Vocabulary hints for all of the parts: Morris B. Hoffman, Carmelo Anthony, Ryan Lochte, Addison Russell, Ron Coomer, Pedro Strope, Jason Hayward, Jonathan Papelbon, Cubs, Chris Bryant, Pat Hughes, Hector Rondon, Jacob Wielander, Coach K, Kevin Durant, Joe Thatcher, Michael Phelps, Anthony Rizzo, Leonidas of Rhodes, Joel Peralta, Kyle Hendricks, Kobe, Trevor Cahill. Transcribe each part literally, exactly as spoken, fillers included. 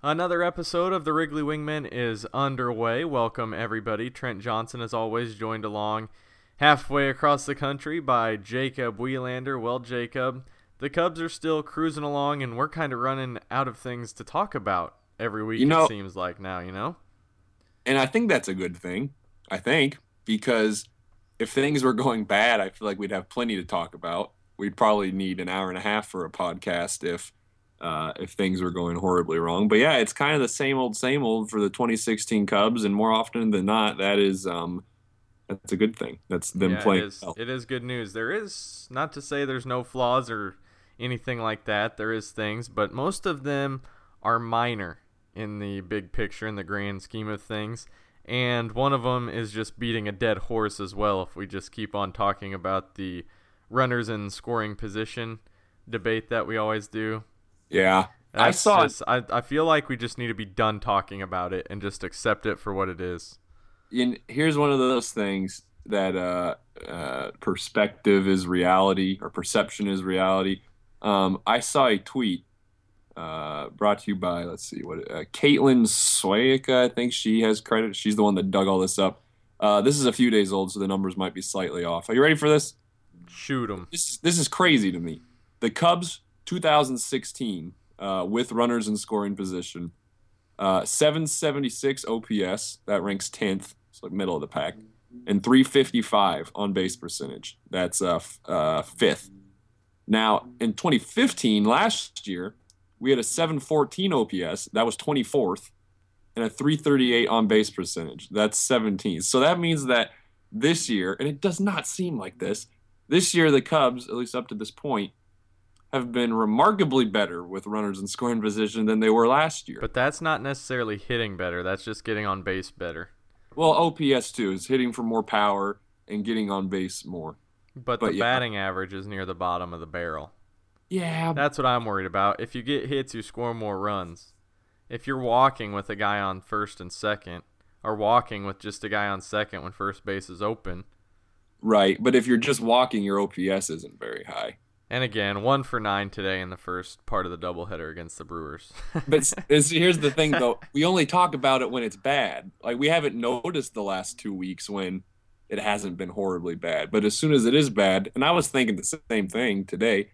Another episode of the Wrigley Wingmen is underway. Welcome, everybody. Trent Johnson, as always, joined along halfway across the country by Jacob Wielander. Well, Jacob, the Cubs are still cruising along, and we're kind of running out of things to talk about every week, you know, it seems like now, you know? And I think that's a good thing, I think, because if things were going bad, I feel like we'd have plenty to talk about. We'd probably need an hour and a half for a podcast if Uh, if things were going horribly wrong. But yeah, it's kind of the same old, same old for the twenty sixteen Cubs, and more often than not, that is um, that's a good thing. That's them yeah, playing. It is, well. It is good news. There is, not to say there's no flaws or anything like that. There is things, but most of them are minor in the big picture, in the grand scheme of things. And one of them is just beating a dead horse as well. If we just keep on talking about the runners in scoring position debate that we always do. Yeah, That's I saw. Just, I I feel like we just need to be done talking about it and just accept it for what it is. And here's one of those things that uh, uh, perspective is reality, or perception is reality. Um, I saw a tweet uh, brought to you by let's see what uh, Caitlin Swayica. I think she has credit. She's the one that dug all this up. Uh, this is a few days old, so the numbers might be slightly off. Are you ready for this? Shoot 'em. This this is crazy to me. The Cubs. two thousand sixteen uh, with runners in scoring position, uh, seven seventy-six O P S, that ranks tenth, it's like middle of the pack, and three fifty-five on base percentage, that's uh, f- uh, fifth. Now, in twenty fifteen, last year, we had a seven fourteen O P S, that was twenty-fourth, and a three thirty-eight on base percentage, that's seventeenth. So that means that this year, and it does not seem like this, this year the Cubs, at least up to this point, have been remarkably better with runners in scoring position than they were last year. But that's not necessarily hitting better. That's just getting on base better. Well, O P S, too, is hitting for more power and getting on base more. But, but the yeah. batting average is near the bottom of the barrel. Yeah. That's what I'm worried about. If you get hits, you score more runs. If you're walking with a guy on first and second, or walking with just a guy on second when first base is open. Right, but if you're just walking, your O P S isn't very high. And again, one for nine today in the first part of the doubleheader against the Brewers. But here's the thing, though. We only talk about it when it's bad. Like, we haven't noticed the last two weeks when it hasn't been horribly bad. But as soon as it is bad, and I was thinking the same thing today,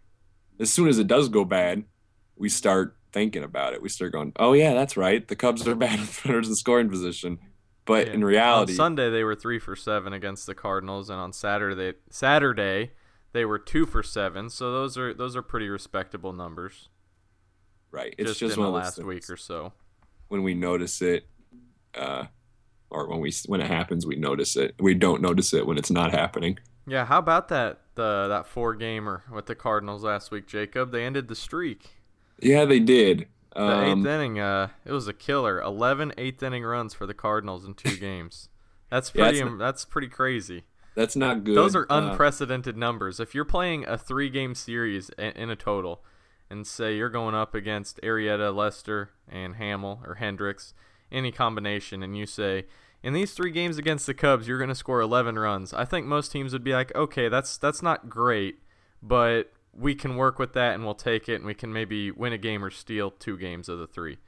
as soon as it does go bad, we start thinking about it. We start going, oh, yeah, that's right. The Cubs are bad with runners in scoring position. But yeah. in reality... On Sunday, they were three for seven against the Cardinals, and on Saturday... Saturday They were two for seven, so those are those are pretty respectable numbers. Right, it's just, just in the last week or so. When we notice it, uh, or when we when it happens, we notice it. We don't notice it when it's not happening. Yeah, how about that the that four gamer with the Cardinals last week, Jacob? They ended the streak. Yeah, they did. Um, the eighth inning, uh, it was a killer. eleven eighth inning runs for the Cardinals in two games. That's pretty. Yeah, that's, that's pretty crazy. That's not good. Those are unprecedented uh, numbers. If you're playing a three-game series in a total and say you're going up against Arrieta, Lester, and Hamill or Hendricks, any combination, and you say, in these three games against the Cubs, you're going to score eleven runs, I think most teams would be like, okay, that's that's not great, but we can work with that and we'll take it and we can maybe win a game or steal two games of the three.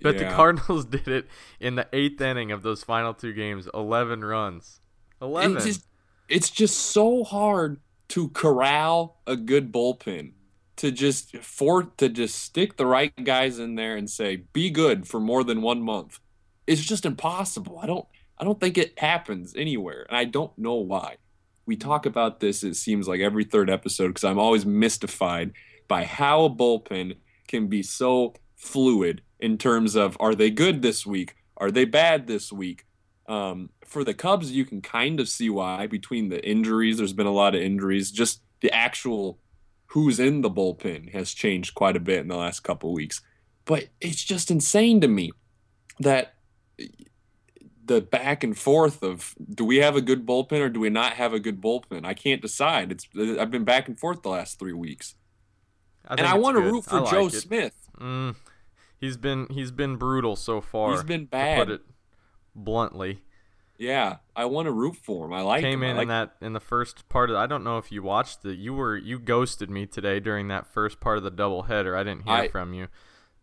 But yeah. the Cardinals did it in the eighth inning of those final two games, eleven runs. eleven. It's just, it's just so hard to corral a good bullpen, to just for to just stick the right guys in there and say be good for more than one month. It's just impossible. I don't I don't think it happens anywhere, and I don't know why. We talk about this, it seems like every third episode, because I'm always mystified by how a bullpen can be so fluid in terms of are they good this week? Are they bad this week? Um, for the Cubs, you can kind of see why. Between the injuries, there's been a lot of injuries. Just the actual who's in the bullpen has changed quite a bit in the last couple of weeks. But it's just insane to me that the back and forth of do we have a good bullpen or do we not have a good bullpen? I can't decide. It's I've been back and forth the last three weeks. I and I want to root for like Joe it. Smith. Mm, he's been he's been brutal so far. He's been bad. Bluntly, yeah, I want to root for him. I like came him. in I like in that in the first part of. I don't know if you watched it. You were you ghosted me today during that first part of the doubleheader. I didn't hear I, from you,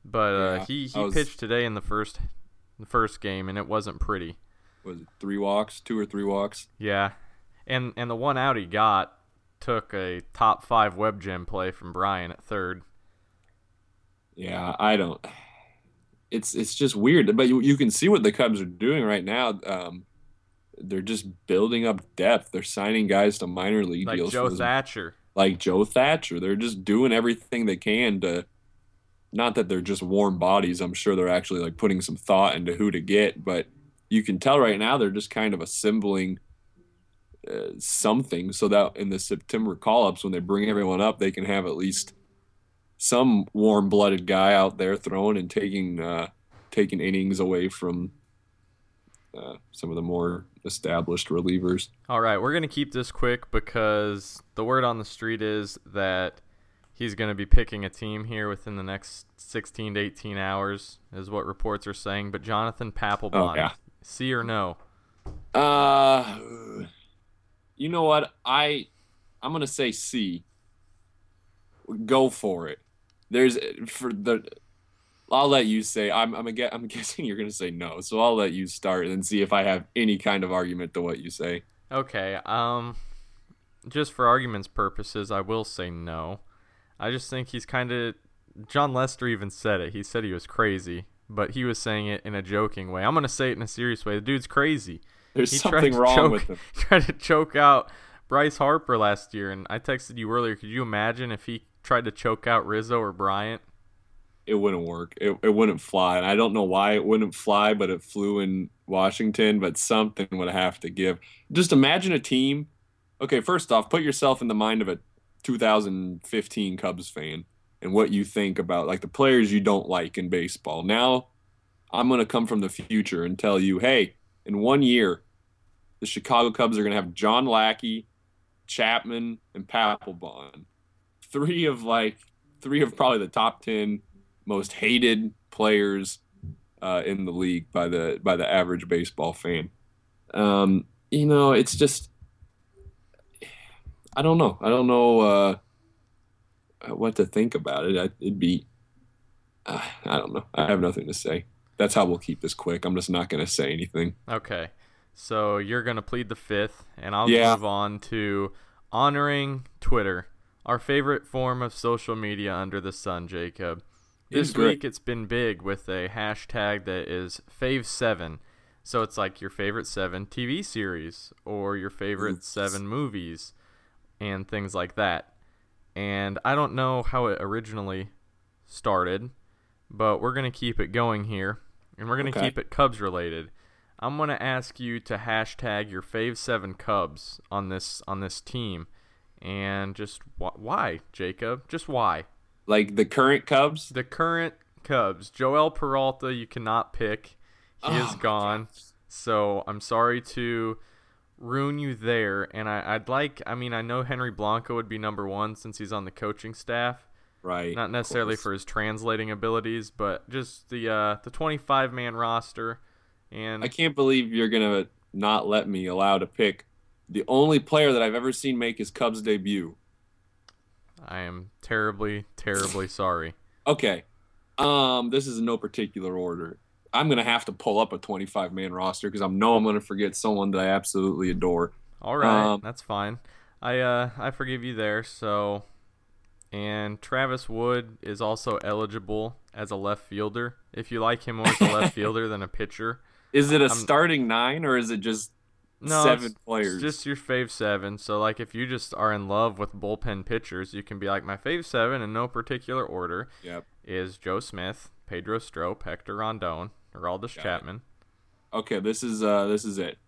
But yeah, uh, he, he was, pitched today in the first the first game, and it wasn't pretty. Was it three walks, two or three walks? Yeah, and and the one out he got took a top five web gem play from Bryant at third. Yeah, I don't. It's it's just weird, but you you can see what the Cubs are doing right now. Um, they're just building up depth. They're signing guys to minor league deals. Like Joe Thatcher. Like Joe Thatcher. They're just doing everything they can to. Not that they're just warm bodies. I'm sure they're actually like putting some thought into who to get, but you can tell right now they're just kind of assembling uh, something so that in the September call-ups when they bring everyone up, they can have at least some warm-blooded guy out there throwing and taking uh, taking innings away from uh, some of the more established relievers. All right, we're going to keep this quick because the word on the street is that he's going to be picking a team here within the next sixteen to eighteen hours, is what reports are saying. But Jonathan Papelbon, oh, yeah. See or no? Uh, you know what? I, I'm going to say see. Go for it. There's for the. I'll let you say. I'm I'm, I'm guessing you're going to say no. So I'll let you start and see if I have any kind of argument to what you say. Okay. Um, just for argument's purposes, I will say no. I just think he's kind of – John Lester even said it. He said he was crazy, but he was saying it in a joking way. I'm going to say it in a serious way. The dude's crazy. There's he something wrong choke, with him. He tried to choke out Bryce Harper last year, and I texted you earlier. Could you imagine if he tried to choke out Rizzo or Bryant? It wouldn't work. It it wouldn't fly, and I don't know why it wouldn't fly, but it flew in Washington, but something would have to give. Just imagine a team – okay, first off, put yourself in the mind of a – two thousand fifteen Cubs fan and what you think about like the players you don't like in baseball. Now I'm going to come from the future and tell you, hey, in one year, the Chicago Cubs are going to have John Lackey, Chapman, and Papelbon. Three of like three of probably the top ten most hated players uh, in the league by the by the average baseball fan. Um, you know, it's just. I don't know. I don't know uh, what to think about it. I, it'd be, uh, I don't know. I have nothing to say. That's how we'll keep this quick. I'm just not going to say anything. Okay. So you're going to plead the fifth, and I'll yeah. move on to honoring Twitter, our favorite form of social media under the sun, Jacob. This it's week it's been big with a hashtag that is fave seven. So it's like your favorite seven T V series or your favorite Oops. seven movies. And things like that. And I don't know how it originally started, but we're going to keep it going here, and we're going to okay. keep it Cubs related. I'm going to ask you to hashtag your fave seven Cubs on this on this team, and just wh- why, Jacob? Just why? Like the current Cubs? The current Cubs. Joel Peralta, you cannot pick. He oh, is gone. So I'm sorry to ruin you there, and I, I'd like I mean I know Henry Blanco would be number one since he's on the coaching staff, right? Not necessarily for his translating abilities, but just the uh the twenty-five man roster. And I can't believe you're gonna not let me allow to pick the only player that I've ever seen make his Cubs debut. I am terribly terribly sorry. Okay, um this is in no particular order. I'm going to have to pull up a twenty-five man roster because I know I'm going to forget someone that I absolutely adore. All right, um, that's fine. I uh, I forgive you there. So, and Travis Wood is also eligible as a left fielder. If you like him more as a left fielder than a pitcher. Is it a I'm, starting nine or is it just no, seven it's, players? It's just your fave seven. So, like, if you just are in love with bullpen pitchers, you can be like, my fave seven in no particular order yep. is Joe Smith, Pedro Strope, Hector Rondon, Aroldis Chapman. It. Okay, this is uh, this is it.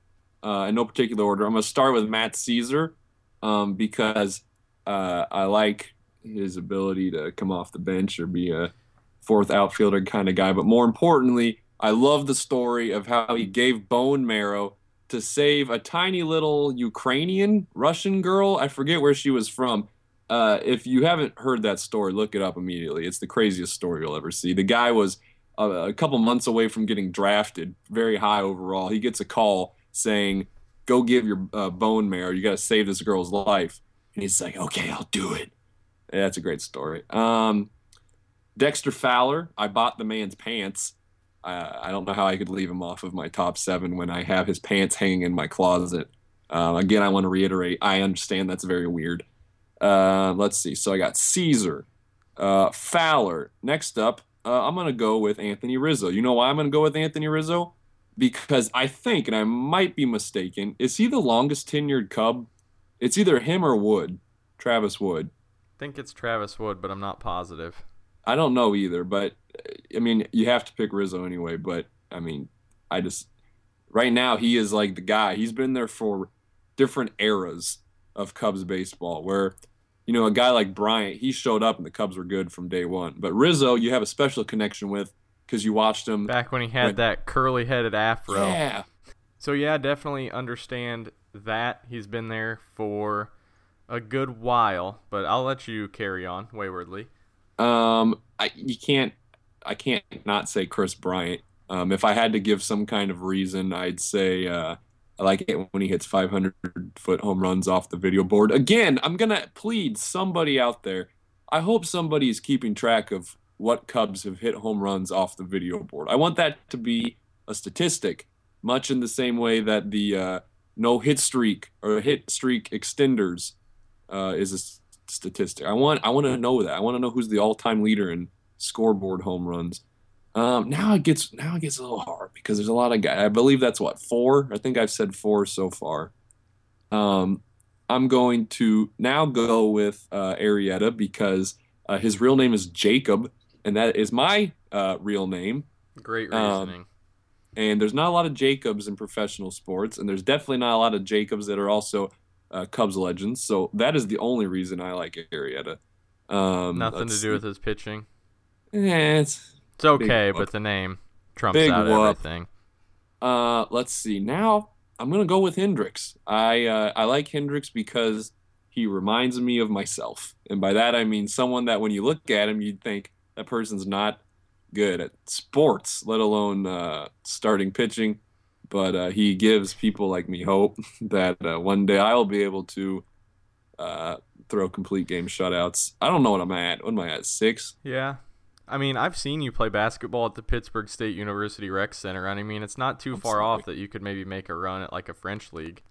Uh, in no particular order, I'm going to start with Matt Caesar um, because uh, I like his ability to come off the bench or be a fourth outfielder kind of guy. But more importantly, I love the story of how he gave bone marrow to save a tiny little Ukrainian Russian girl. I forget where she was from. Uh, if you haven't heard that story, look it up immediately. It's the craziest story you'll ever see. The guy was a, a couple months away from getting drafted, very high overall. He gets a call saying, go give your uh, bone marrow. You got to save this girl's life. And he's like, okay, I'll do it. And that's a great story. Um, Dexter Fowler, I bought the man's pants. Uh, I don't know how I could leave him off of my top seven when I have his pants hanging in my closet. Uh, again, I want to reiterate, I understand that's very weird. Uh, let's see. So I got Caesar, uh, Fowler. Next up, uh, I'm going to go with Anthony Rizzo. You know why I'm going to go with Anthony Rizzo? Because I think, and I might be mistaken, is he the longest tenured Cub? It's either him or Wood, Travis Wood. I think it's Travis Wood, but I'm not positive. I don't know either, but, I mean, you have to pick Rizzo anyway, but, I mean, I just, right now he is like the guy. He's been there for different eras of Cubs baseball where, you know, a guy like Bryant, he showed up and the Cubs were good from day one. But Rizzo, you have a special connection with because you watched him. Back when he had when, that curly-headed afro. Yeah. So, yeah, definitely understand that. He's been there for a good while, but I'll let you carry on waywardly. Um, I you can't, I can't not say Chris Bryant. Um, if I had to give some kind of reason, I'd say uh, I like it when he hits five hundred foot home runs off the video board. Again, I'm gonna plead somebody out there. I hope somebody is keeping track of what Cubs have hit home runs off the video board. I want that to be a statistic, much in the same way that the uh, no hit streak or hit streak extenders uh, is a statistic. I want I want to know that. I want to know who's the all-time leader in scoreboard home runs. Um, now it gets now it gets a little hard because there's a lot of guys. I believe that's what, four? I think I've said four so far. Um, I'm going to now go with uh, Arrieta because uh, his real name is Jacob, and that is my uh, real name. Great reasoning. Um, and there's not a lot of Jacobs in professional sports, and there's definitely not a lot of Jacobs that are also Uh, Cubs legends, so that is the only reason I like Arrieta. Um, Nothing to do see. with his pitching. Yeah, it's, it's okay, but the name trumps big out whoop. everything. Uh, let's see. Now I'm gonna go with Hendricks. I uh, I like Hendricks because he reminds me of myself, and by that I mean someone that when you look at him, you'd think that person's not good at sports, let alone uh, starting pitching. But uh, he gives people like me hope that uh, one day I will be able to uh, throw complete game shutouts. I don't know what I'm at. What am I at, six? Yeah. I mean, I've seen you play basketball at the Pittsburgh State University Rec Center. And I mean, it's not too I'm far sorry. off that you could maybe make a run at like a French league.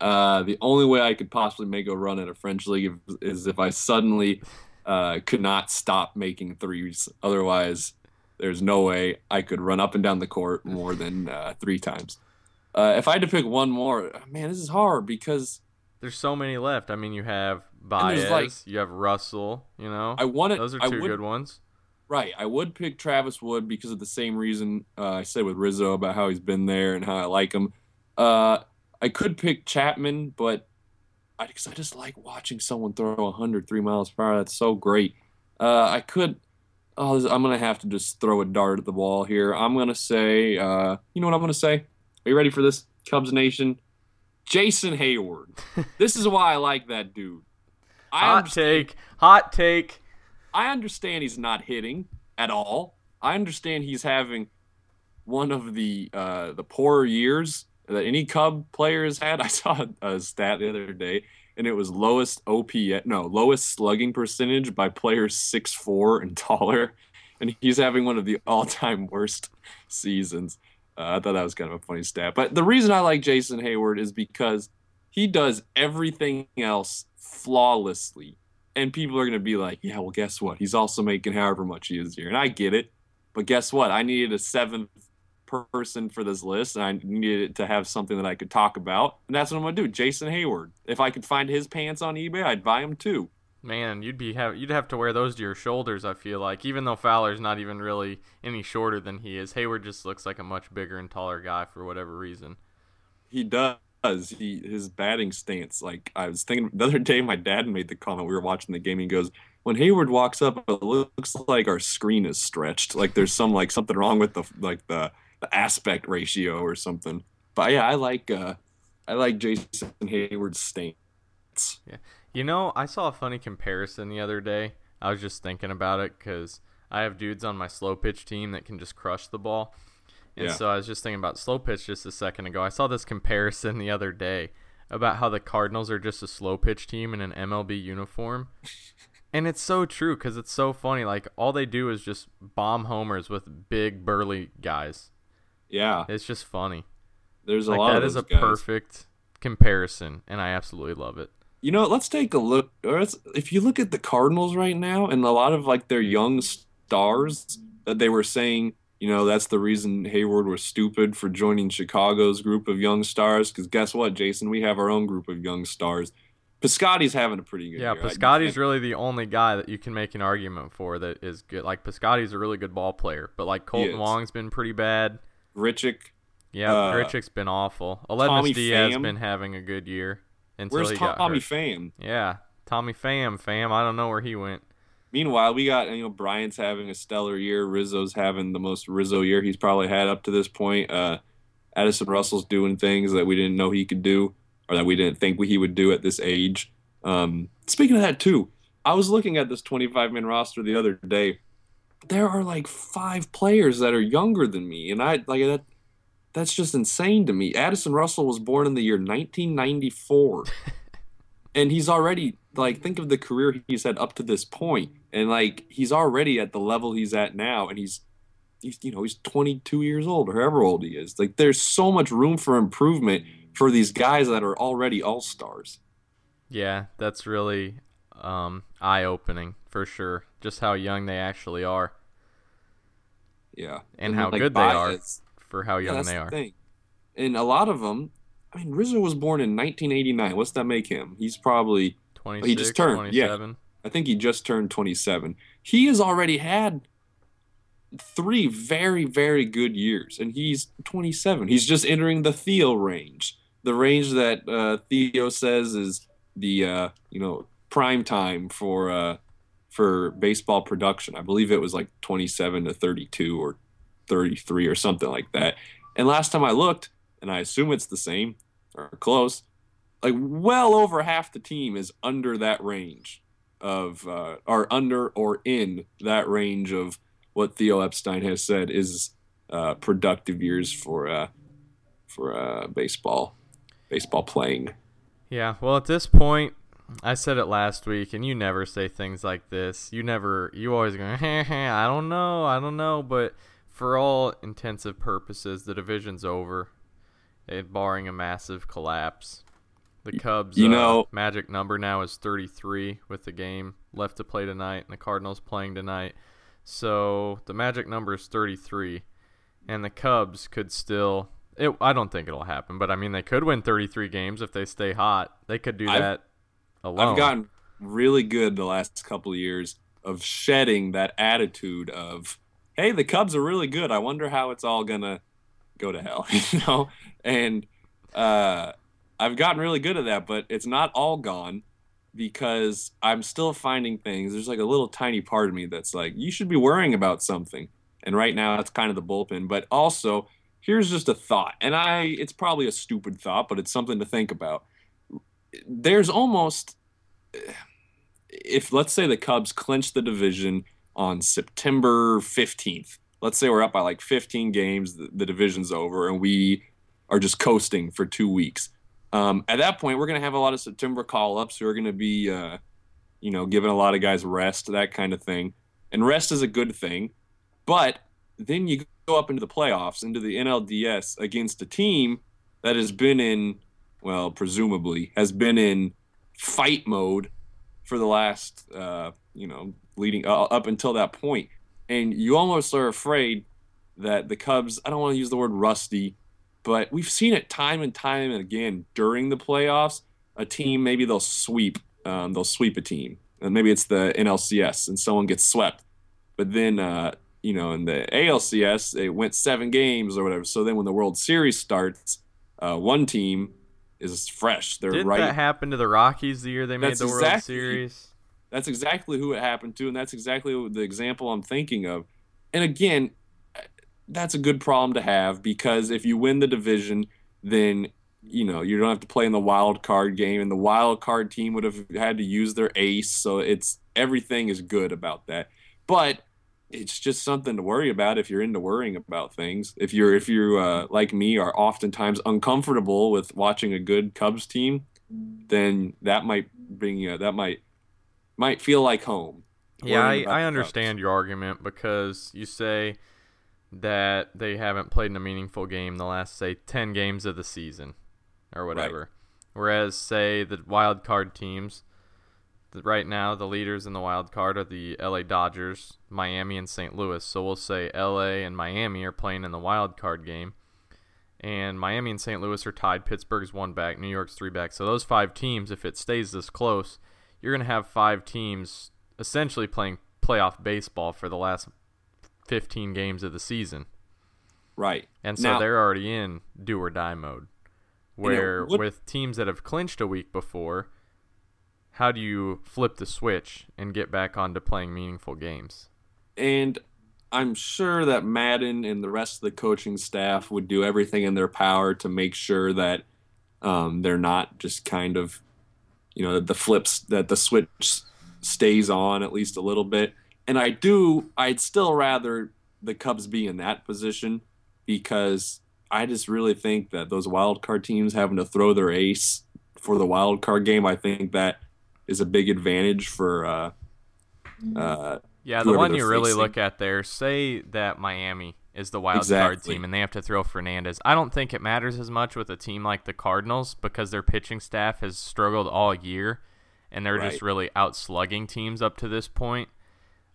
Uh, the only way I could possibly make a run at a French league is if I suddenly uh, could not stop making threes. Otherwise, there's no way I could run up and down the court more than uh, three times. Uh, if I had to pick one more, man, this is hard because there's so many left. I mean, you have Baez, like, you have Russell, you know. I wanted, Those are two I would, good ones. Right. I would pick Travis Wood because of the same reason uh, I said with Rizzo about how he's been there and how I like him. Uh, I could pick Chapman, but I, cause I just like watching someone throw one hundred three miles per hour. That's so great. Uh, I could... Oh, I'm going to have to just throw a dart at the wall here. I'm going to say, uh, you know what I'm going to say? Are you ready for this, Cubs Nation? Jason Hayward. This is why I like that dude. I hot take. Hot take. I understand he's not hitting at all. I understand he's having one of the uh, the poorer years that any Cub player has had. I saw a stat the other day. And it was lowest O P S, no, lowest slugging percentage by players six foot four and taller. And he's having one of the all-time worst seasons. Uh, I thought that was kind of a funny stat. But the reason I like Jason Hayward is because he does everything else flawlessly. And people are going to be like, yeah, well, guess what? He's also making however much he is here. And I get it. But guess what? I needed a seventh person for this list, and I needed to have something that I could talk about, and that's what I'm gonna do. Jason Hayward. If I could find his pants on eBay, I'd buy them too. Man, you'd be have you'd have to wear those to your shoulders. I feel like, even though Fowler's not even really any shorter than he is, Hayward just looks like a much bigger and taller guy for whatever reason. He does. He his batting stance. Like I was thinking the other day, my dad made the comment. We were watching the game. And he goes, when Hayward walks up, it looks like our screen is stretched. Like there's some like something wrong with the like the. the aspect ratio or something. But yeah, I like uh, I like Jason Hayward's stance. Yeah. You know, I saw a funny comparison the other day. I was just thinking about it because I have dudes on my slow pitch team that can just crush the ball. And yeah. so I was just thinking about slow pitch just a second ago. I saw this comparison the other day about how the Cardinals are just a slow pitch team in an M L B uniform. And it's so true because it's so funny. Like, all they do is just bomb homers with big, burly guys. Yeah. It's just funny. There's a like, lot of those guys. That is a perfect comparison, and I absolutely love it. You know, let's take a look. If you look at the Cardinals right now and a lot of, like, their young stars, they were saying, you know, that's the reason Hayward was stupid for joining Chicago's group of young stars. Because guess what, Jason? We have our own group of young stars. Piscotty's having a pretty good yeah, year. Yeah, Piscotty's really the only guy that you can make an argument for that is good. Like, Piscotty's a really good ball player, but, like, Colton Wong's been pretty bad. Grichuk. Yeah, uh, Grichuk's been awful. Aledmus Diaz's been having a good year. Until Where's he Tom, got Tommy hurt. Pham? Yeah, Tommy Pham, Pham. I don't know where he went. Meanwhile, we got, you know, Bryant's having a stellar year. Rizzo's having the most Rizzo year he's probably had up to this point. Uh, Addison Russell's doing things that we didn't know he could do. Or that we didn't think he would do at this age. Um, speaking of that, too, I was looking at this twenty-five man roster the other day. There are like five players that are younger than me, and I like that. That's just insane to me. Addison Russell was born in the year nineteen ninety-four, and he's already like think of the career he's had up to this point, and like he's already at the level he's at now, and he's, he's you know he's twenty-two years old or however old he is. Like there's so much room for improvement for these guys that are already all-stars. Yeah, that's really um, eye-opening for sure, just how young they actually are. Yeah. And, and how like, good they are is, for how young yeah, they the are. Thing. And a lot of them, I mean, Rizzo was born in nineteen eighty-nine. What's that make him? He's probably twenty-six, he just turned, twenty-seven. Yeah, I think he just turned twenty-seven. He has already had three very, very good years, and he's twenty-seven. He's just entering the Theo range. The range that uh, Theo says is the uh, you know prime time for uh, for baseball production. I believe it was like twenty-seven to thirty-two or thirty-three or something like that. And last time I looked, and I assume it's the same or close, like well over half the team is under that range of uh, or under or in that range of what Theo Epstein has said is uh, productive years for uh, for uh, baseball. baseball playing. Yeah, well, at this point, I said it last week, and you never say things like this. You never, you always go, hey, hey, I don't know, I don't know, but for all intensive purposes, the division's over, it, barring a massive collapse. The Cubs' you know, uh, magic number now is thirty-three with the game left to play tonight, and the Cardinals playing tonight. So the magic number is thirty-three, and the Cubs could still... It, I don't think it'll happen, but I mean, they could win thirty-three games if they stay hot. They could do I've, that alone. I've gotten really good the last couple of years of shedding that attitude of, hey, the Cubs are really good. I wonder how it's all going to go to hell, you know? And uh, I've gotten really good at that, but it's not all gone because I'm still finding things. There's like a little tiny part of me that's like, you should be worrying about something. And right now, that's kind of the bullpen, but also... Here's just a thought, and I it's probably a stupid thought, but it's something to think about. There's almost, if let's say the Cubs clinch the division on September fifteenth, let's say we're up by like fifteen games, the, the division's over, and we are just coasting for two weeks. Um, at that point, we're going to have a lot of September call-ups who are going to be, uh, you know, giving a lot of guys rest, that kind of thing. And rest is a good thing, but then you go up into the playoffs, into the N L D S against a team that has been in, well, presumably has been in fight mode for the last, uh, you know, leading uh, up until that point. And you almost are afraid that the Cubs, I don't want to use the word rusty, but we've seen it time and time and again during the playoffs, a team, maybe they'll sweep, um, they'll sweep a team. And maybe it's the N L C S and someone gets swept. But then, uh, you know, in the A L C S, they went seven games or whatever. So then when the World Series starts, uh, one team is fresh. They're Didn't right. Did that happen to the Rockies the year they made the exactly, World Series? That's exactly who it happened to, and that's exactly the example I'm thinking of. And again, that's a good problem to have because if you win the division, then, you know, you don't have to play in the wild card game, and the wild card team would have had to use their ace. So it's everything is good about that. But it's just something to worry about if you're into worrying about things. If you're, if you uh, like me, are oftentimes uncomfortable with watching a good Cubs team, then that might bring you, that might might feel like home. Yeah, I, I understand your argument, because you say that they haven't played in a meaningful game the last, say, ten games of the season or whatever. Right. Whereas, say, the wild card teams, right now the leaders in the wild card are the L A Dodgers, Miami, and Saint Louis. So we'll say L A and Miami are playing in the wild card game, and Miami and Saint Louis are tied. Pittsburgh's one back, New York's three back. So those five teams, if it stays this close, you're going to have five teams essentially playing playoff baseball for the last fifteen games of the season. Right. And so now, they're already in do or die mode, where you know, what, with teams that have clinched a week before, how do you flip the switch and get back onto playing meaningful games? And I'm sure that Madden and the rest of the coaching staff would do everything in their power to make sure that um, they're not just kind of, you know, the flips, that the switch stays on at least a little bit. And I do, I'd still rather the Cubs be in that position, because I just really think that those wild card teams having to throw their ace for the wild card game, I think that is a big advantage for uh, uh, yeah, the one you facing. Really look at there, say that Miami is the wild exactly. card team and they have to throw Fernandez. I don't think it matters as much with a team like the Cardinals, because their pitching staff has struggled all year and they're right. just really outslugging teams up to this point.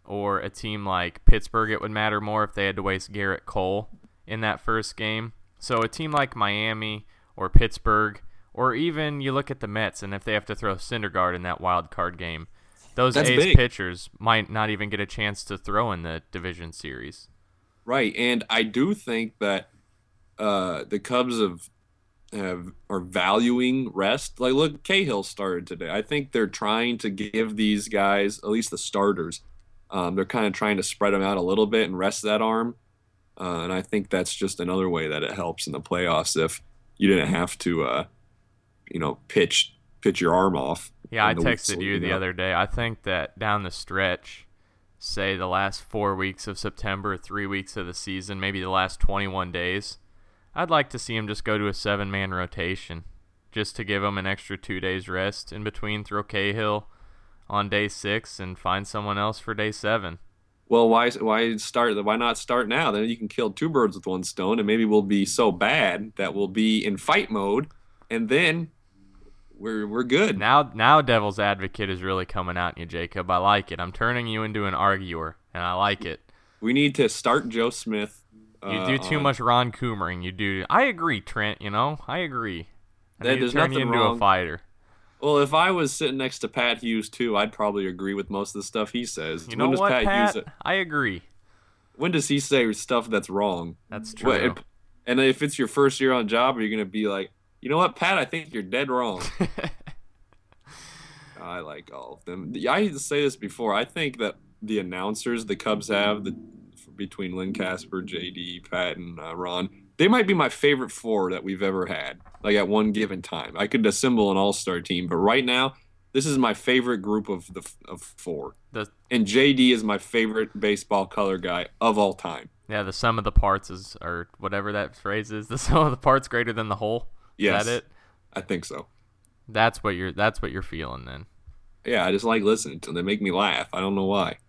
Or a team like Pittsburgh, it would matter more if they had to waste Garrett Cole in that first game. So a team like Miami or Pittsburgh, or even you look at the Mets, and if they have to throw Syndergaard in that wild card game, those That's ace big. pitchers might not even get a chance to throw in the division series. Right, and I do think that uh, the Cubs have, have are valuing rest. Like, look, Cahill started today. I think they're trying to give these guys, at least the starters, Um, they're kind of trying to spread them out a little bit and rest that arm. Uh, and I think that's just another way that it helps in the playoffs if you didn't have to, uh, you know, pitch pitch your arm off. Yeah, I texted you the other day. I think that down the stretch, say the last four weeks of September, three weeks of the season, maybe the last twenty-one days, I'd like to see him just go to a seven-man rotation just to give him an extra two days rest in between, throw Cahill on day six and find someone else for day seven. Well, why why start? Why not start now? Then you can kill two birds with one stone, and maybe we'll be so bad that we'll be in fight mode, and then we're we're good. Now, now, devil's advocate is really coming out in you, Jacob. I like it. I'm turning you into an arguer, and I like it. We need to start Joe Smith. You uh, do too on. much Ron Coomering. You do. I agree, Trent. You know, I agree. I that, there's turn nothing you into wrong. a fighter. Well, if I was sitting next to Pat Hughes, too, I'd probably agree with most of the stuff he says. You know what, Pat? Pat Hughes, I agree. When does he say stuff that's wrong? That's true. What, if, and if it's your first year on job, are you going to be like, you know what, Pat, I think you're dead wrong? I like all of them. I used to say this before. I think that the announcers the Cubs have, the, between Lynn Casper, J D, Pat, and uh, Ron, they might be my favorite four that we've ever had, like at one given time. I could assemble an all-star team, but right now, this is my favorite group of the of four. The, and J D is my favorite baseball color guy of all time. Yeah, the sum of the parts is, or whatever that phrase is, the sum of the parts greater than the whole. Yes, is that it? I think so. That's what you're. That's what you're feeling then. Yeah, I just like listening to them. They make me laugh. I don't know why.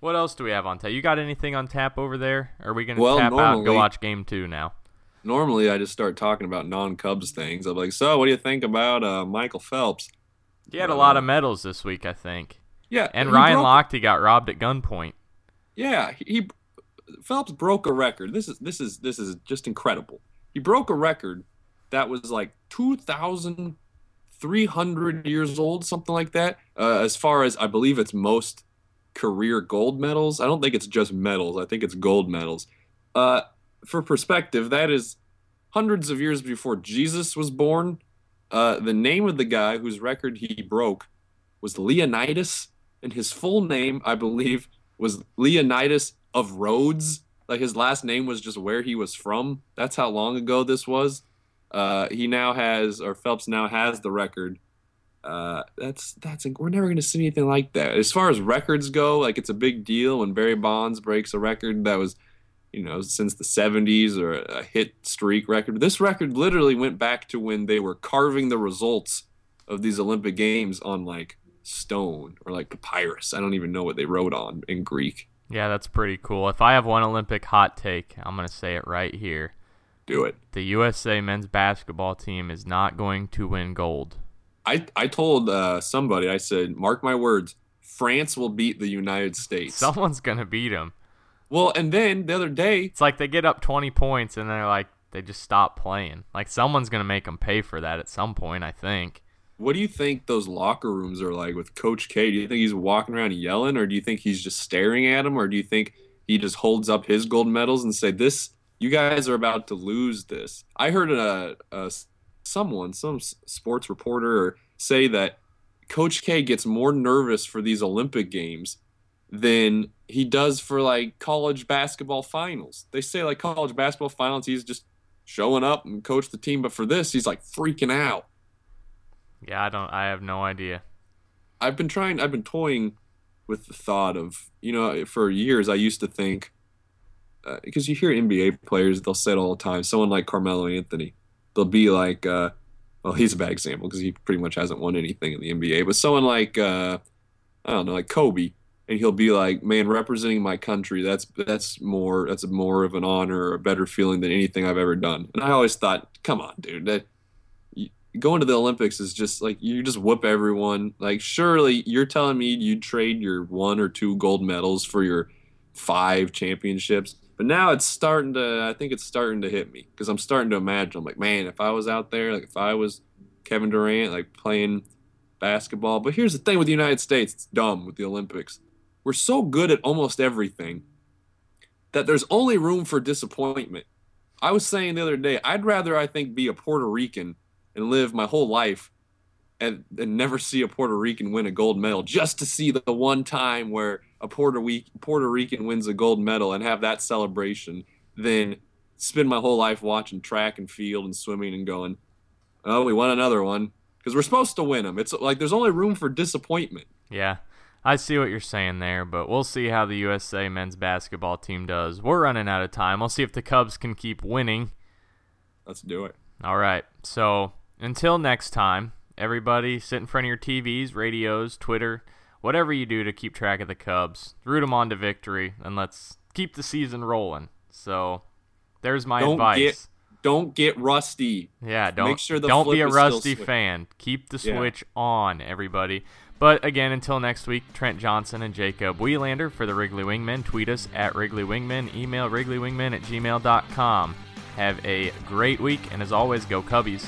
What else do we have on tap? You got anything on tap over there? Are we gonna well, tap normally, out and go watch game two now? Normally, I just start talking about non-Cubs things. I'm like, so what do you think about uh, Michael Phelps? He had uh, a lot of medals this week, I think. Yeah. And Ryan broke... Lochte got robbed at gunpoint. Yeah. he Phelps broke a record. This is this is, this is just incredible. He broke a record that was like two thousand three hundred years old, something like that, uh, as far as I believe it's most career gold medals. I don't think it's just medals. I think it's gold medals. Uh For perspective, that is hundreds of years before Jesus was born. Uh, the name of the guy whose record he broke was Leonidas, and his full name, I believe, was Leonidas of Rhodes. Like, his last name was just where he was from. That's how long ago this was. Uh, he now has, or Phelps now has the record. Uh, that's that's we're never going to see anything like that. As far as records go, like, it's a big deal when Barry Bonds breaks a record that was, you know, since the seventies, or a hit streak record. This record literally went back to when they were carving the results of these Olympic Games on, like, stone or like papyrus. I don't even know what they wrote on in Greek. Yeah, that's pretty cool. If I have one Olympic hot take, I'm going to say it right here. Do it. The U S A men's basketball team is not going to win gold. I, I told uh, somebody, I said, mark my words, France will beat the United States. Someone's going to beat them. Well, and then the other day... It's like they get up twenty points and they're like, they just stop playing. Like, someone's going to make them pay for that at some point, I think. What do you think those locker rooms are like with Coach K? Do you think he's walking around yelling, or do you think he's just staring at him, or do you think he just holds up his gold medals and say, "This, you guys are about to lose this"? I heard a, a someone, some sports reporter, say that Coach K gets more nervous for these Olympic games than he does for like college basketball finals. They say like college basketball finals, he's just showing up and coach the team, but for this, he's like freaking out. Yeah, I don't. I have no idea. I've been trying. I've been toying with the thought of, you know, for years I used to think, uh, because you hear N B A players, they'll say it all the time. Someone like Carmelo Anthony, they'll be like, uh, well, he's a bad example because he pretty much hasn't won anything in the N B A. But someone like, uh, I don't know, like Kobe, and he'll be like, man, representing my country, that's that's more that's more of an honor, a better feeling than anything I've ever done. And I always thought, come on, dude, that. Going to the Olympics is just like, you just whoop everyone. Like, surely you're telling me you'd trade your one or two gold medals for your five championships. But now it's starting to, I think it's starting to hit me, because I'm starting to imagine, I'm like, man, if I was out there, like if I was Kevin Durant, like playing basketball. But here's the thing with the United States, it's dumb with the Olympics. We're so good at almost everything that there's only room for disappointment. I was saying the other day, I'd rather, I think, be a Puerto Rican and live my whole life and, and never see a Puerto Rican win a gold medal, just to see the, the one time where a Puerto, we- Puerto Rican wins a gold medal and have that celebration, then spend my whole life watching track and field and swimming and going, oh, we won another one, because we're supposed to win them. It's like there's only room for disappointment. Yeah, I see what you're saying there, but we'll see how the U S A men's basketball team does. We're running out of time. We'll see if the Cubs can keep winning. Let's do it. All right, so... until next time, everybody, sit in front of your T Vs, radios, Twitter, whatever you do to keep track of the Cubs. Root them on to victory, and let's keep the season rolling. So, there's my don't advice. Get, don't get rusty. Yeah, don't, Make sure the don't be a rusty fan. Keep the switch yeah. on, everybody. But, again, until next week, Trent Johnson and Jacob Wielander for the Wrigley Wingmen. Tweet us at Wrigley Wingmen. Email wrigley wingmen at gmail dot com. Have a great week, and as always, go Cubbies.